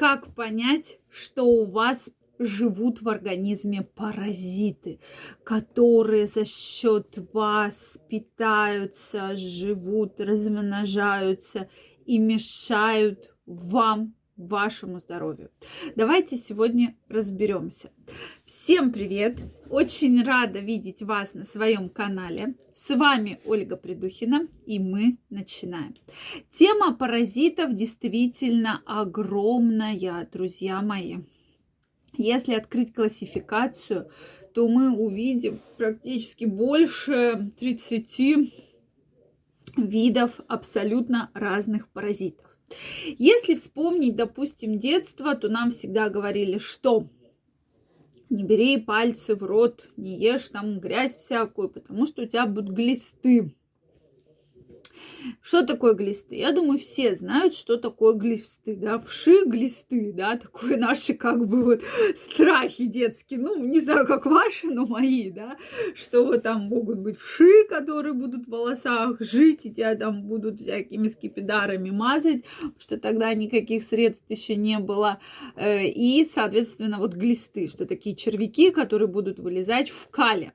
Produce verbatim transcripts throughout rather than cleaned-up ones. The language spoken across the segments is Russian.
Как понять, что у вас живут в организме паразиты, которые за счет вас питаются, живут, размножаются и мешают вам, вашему здоровью? Давайте сегодня разберемся. Всем привет! Очень рада видеть вас на своем канале. С вами Ольга Придухина, и мы начинаем. Тема паразитов действительно огромная, друзья мои. Если открыть классификацию, то мы увидим практически больше тридцати видов абсолютно разных паразитов. Если вспомнить, допустим, детство, то нам всегда говорили, что не бери пальцы в рот, не ешь там грязь всякую, потому что у тебя будут глисты. Что такое глисты? Я думаю, все знают, что такое глисты, да, вши глисты, да, такое наши как бы вот страхи детские, ну, не знаю, как ваши, но мои, да, что вот там могут быть вши, которые будут в волосах жить, и тебя там будут всякими скипидарами мазать, что тогда никаких средств еще не было, и, соответственно, вот глисты, что такие червяки, которые будут вылезать в кале.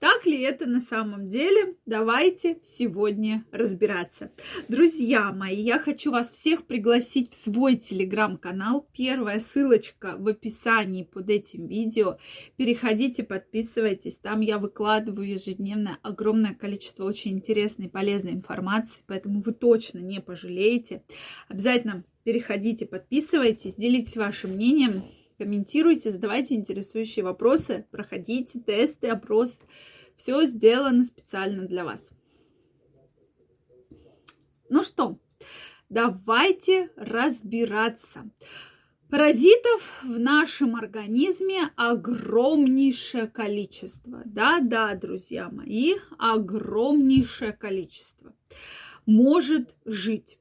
Так ли это на самом деле? Давайте сегодня разбираться. Друзья мои, я хочу вас всех пригласить в свой телеграм-канал. Первая ссылочка в описании под этим видео. Переходите, подписывайтесь. Там я выкладываю ежедневно огромное количество очень интересной и полезной информации, поэтому вы точно не пожалеете. Обязательно переходите, подписывайтесь, делитесь вашим мнением. Комментируйте, задавайте интересующие вопросы, проходите тесты, опросы. Все сделано специально для вас. Ну что, давайте разбираться. Паразитов в нашем организме огромнейшее количество. Да-да, друзья мои, огромнейшее количество может жить.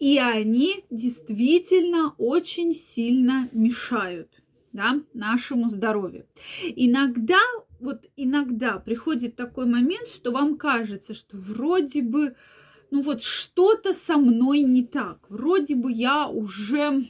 И они действительно очень сильно мешают, да, нашему здоровью. Иногда, вот иногда приходит такой момент, что вам кажется, что вроде бы, ну вот что-то со мной не так, вроде бы я уже,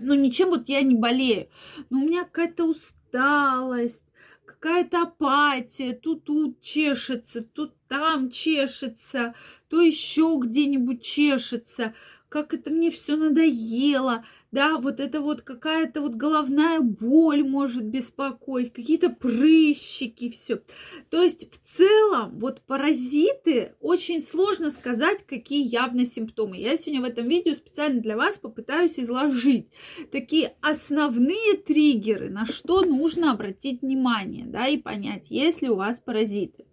ну ничем вот я не болею, но у меня какая-то усталость, какая-то апатия, то тут чешется, то там чешется, то еще где-нибудь чешется, как это мне все надоело, да, вот это вот какая-то вот головная боль может беспокоить, какие-то прыщики, все. То есть в целом вот паразиты, очень сложно сказать, какие явные симптомы. Я сегодня в этом видео специально для вас попытаюсь изложить такие основные триггеры, на что нужно обратить внимание, да, и понять, есть ли у вас паразиты.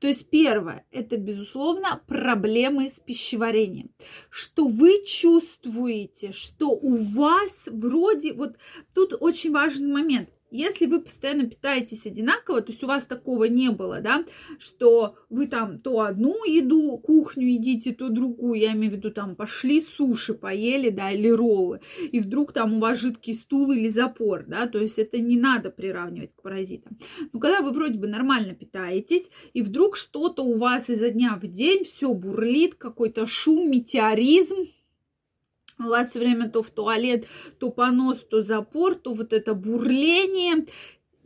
То есть первое, это, безусловно, проблемы с пищеварением. Что вы чувствуете, что у вас вроде... Вот тут очень важный момент. Если вы постоянно питаетесь одинаково, то есть у вас такого не было, да, что вы там то одну еду, кухню едите, то другую, я имею в виду, там пошли суши поели, да, или роллы, и вдруг там у вас жидкий стул или запор, да, то есть это не надо приравнивать к паразитам. Но когда вы вроде бы нормально питаетесь, и вдруг что-то у вас изо дня в день все бурлит, какой-то шум, метеоризм, у вас все время то в туалет, то понос, то запор, то вот это бурление.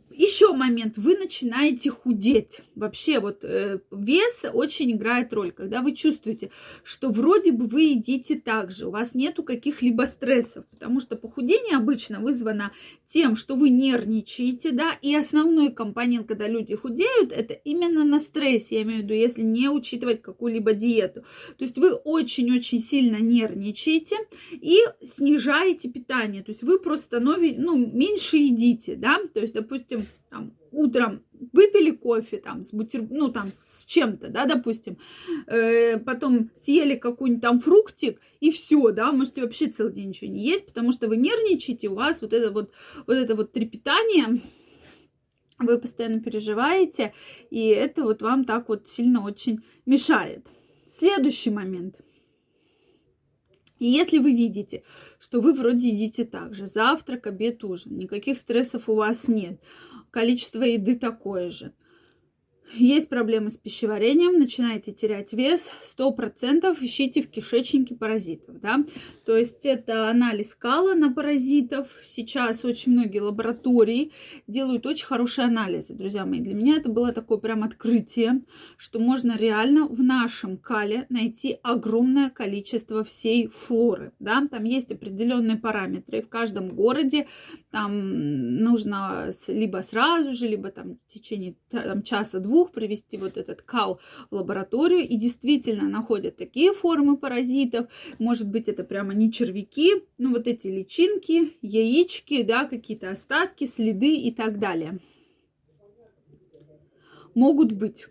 Еще момент, вы начинаете худеть. Вообще вот э, вес очень играет роль, когда вы чувствуете, что вроде бы вы едите так же, у вас нету каких-либо стрессов, потому что похудение обычно вызвано тем, что вы нервничаете, да, и основной компонент, когда люди худеют, это именно на стрессе, я имею в виду, если не учитывать какую-либо диету. То есть вы очень-очень сильно нервничаете и снижаете питание, то есть вы просто становитесь, ну, меньше едите, да, то есть, допустим, там, утром выпили кофе там, с, бутер... ну, там, с чем-то, да, допустим, э, потом съели какой-нибудь там фруктик, и все, да, можете вообще целый день ничего не есть, потому что вы нервничаете, у вас вот это вот, вот, это вот трепетание, вы постоянно переживаете, и это вот вам так вот сильно очень мешает. Следующий момент. И если вы видите, что вы вроде едите так же, завтрак, обед, ужин, никаких стрессов у вас нет, количество еды такое же, Есть проблемы с пищеварением, начинаете терять вес, сто процентов ищите в кишечнике паразитов, да. То есть это анализ кала на паразитов. Сейчас очень многие лаборатории делают очень хорошие анализы, друзья мои. Для меня это было такое прям открытие, что можно реально в нашем кале найти огромное количество всей флоры, да. Там есть определенные параметры. В каждом городе там нужно либо сразу же, либо там в течение там, часа-двух привести вот этот кал в лабораторию, и действительно находят такие формы паразитов. Может быть, это прямо не червяки, но вот эти личинки, яички, да, какие-то остатки, следы и так далее. Могут быть.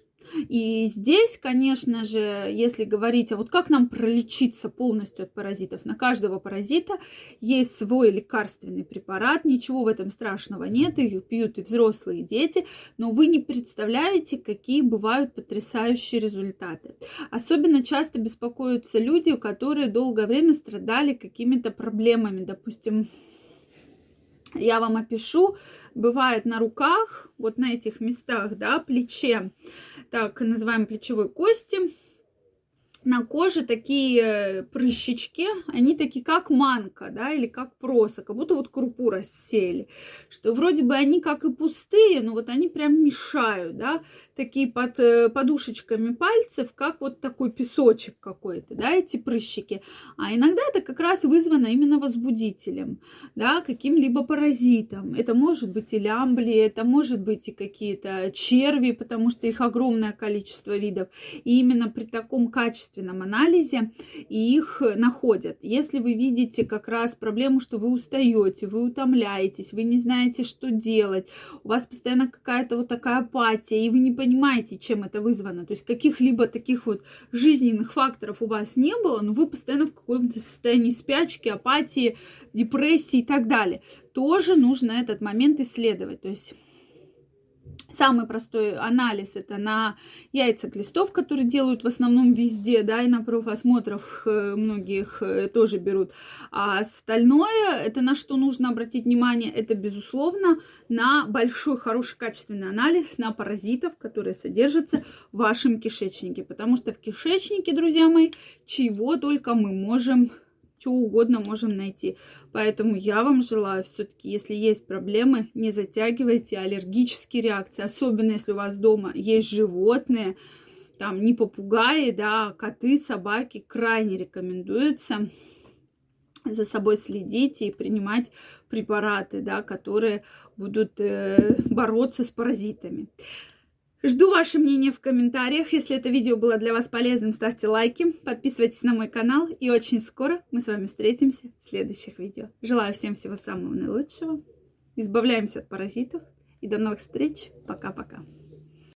И здесь, конечно же, если говорить, а вот как нам пролечиться полностью от паразитов? На каждого паразита есть свой лекарственный препарат, ничего в этом страшного нет, их пьют и взрослые, и дети, но вы не представляете, какие бывают потрясающие результаты. Особенно часто беспокоятся люди, которые долгое время страдали какими-то проблемами, допустим, я вам опишу, бывает на руках, вот на этих местах, да, плече, так называемой плечевой кости, на коже такие прыщички, они такие как манка, да, или как проса, как будто вот крупу рассеяли, что вроде бы они как и пустые, но вот они прям мешают, да, такие под подушечками пальцев, как вот такой песочек какой-то, да, эти прыщики. А иногда это как раз вызвано именно возбудителем, да, каким-либо паразитом. Это может быть и лямбли, это может быть и какие-то черви, потому что их огромное количество видов. И именно при таком качестве анализе и их находят. Если вы видите как раз проблему, что вы устаете, вы утомляетесь, вы не знаете, что делать, у вас постоянно какая-то вот такая апатия, и вы не понимаете, чем это вызвано, то есть каких-либо таких вот жизненных факторов у вас не было, но вы постоянно в каком-то состоянии спячки, апатии, депрессии и так далее, тоже нужно этот момент исследовать. То есть самый простой анализ – это на яйца глистов, которые делают в основном везде, да, и на профосмотрах многих тоже берут. А остальное, это на что нужно обратить внимание, это, безусловно, на большой, хороший, качественный анализ на паразитов, которые содержатся в вашем кишечнике. Потому что в кишечнике, друзья мои, чего только мы можем, чего угодно можем найти. Поэтому я вам желаю все-таки, если есть проблемы, не затягивайте аллергические реакции, особенно если у вас дома есть животные, там не попугаи, да, коты, собаки, крайне рекомендуется за собой следить и принимать препараты, да, которые будут э, бороться с паразитами. Жду ваше мнение в комментариях. Если это видео было для вас полезным, ставьте лайки, подписывайтесь на мой канал. И очень скоро мы с вами встретимся в следующих видео. Желаю всем всего самого наилучшего. Избавляемся от паразитов. И до новых встреч. Пока-пока.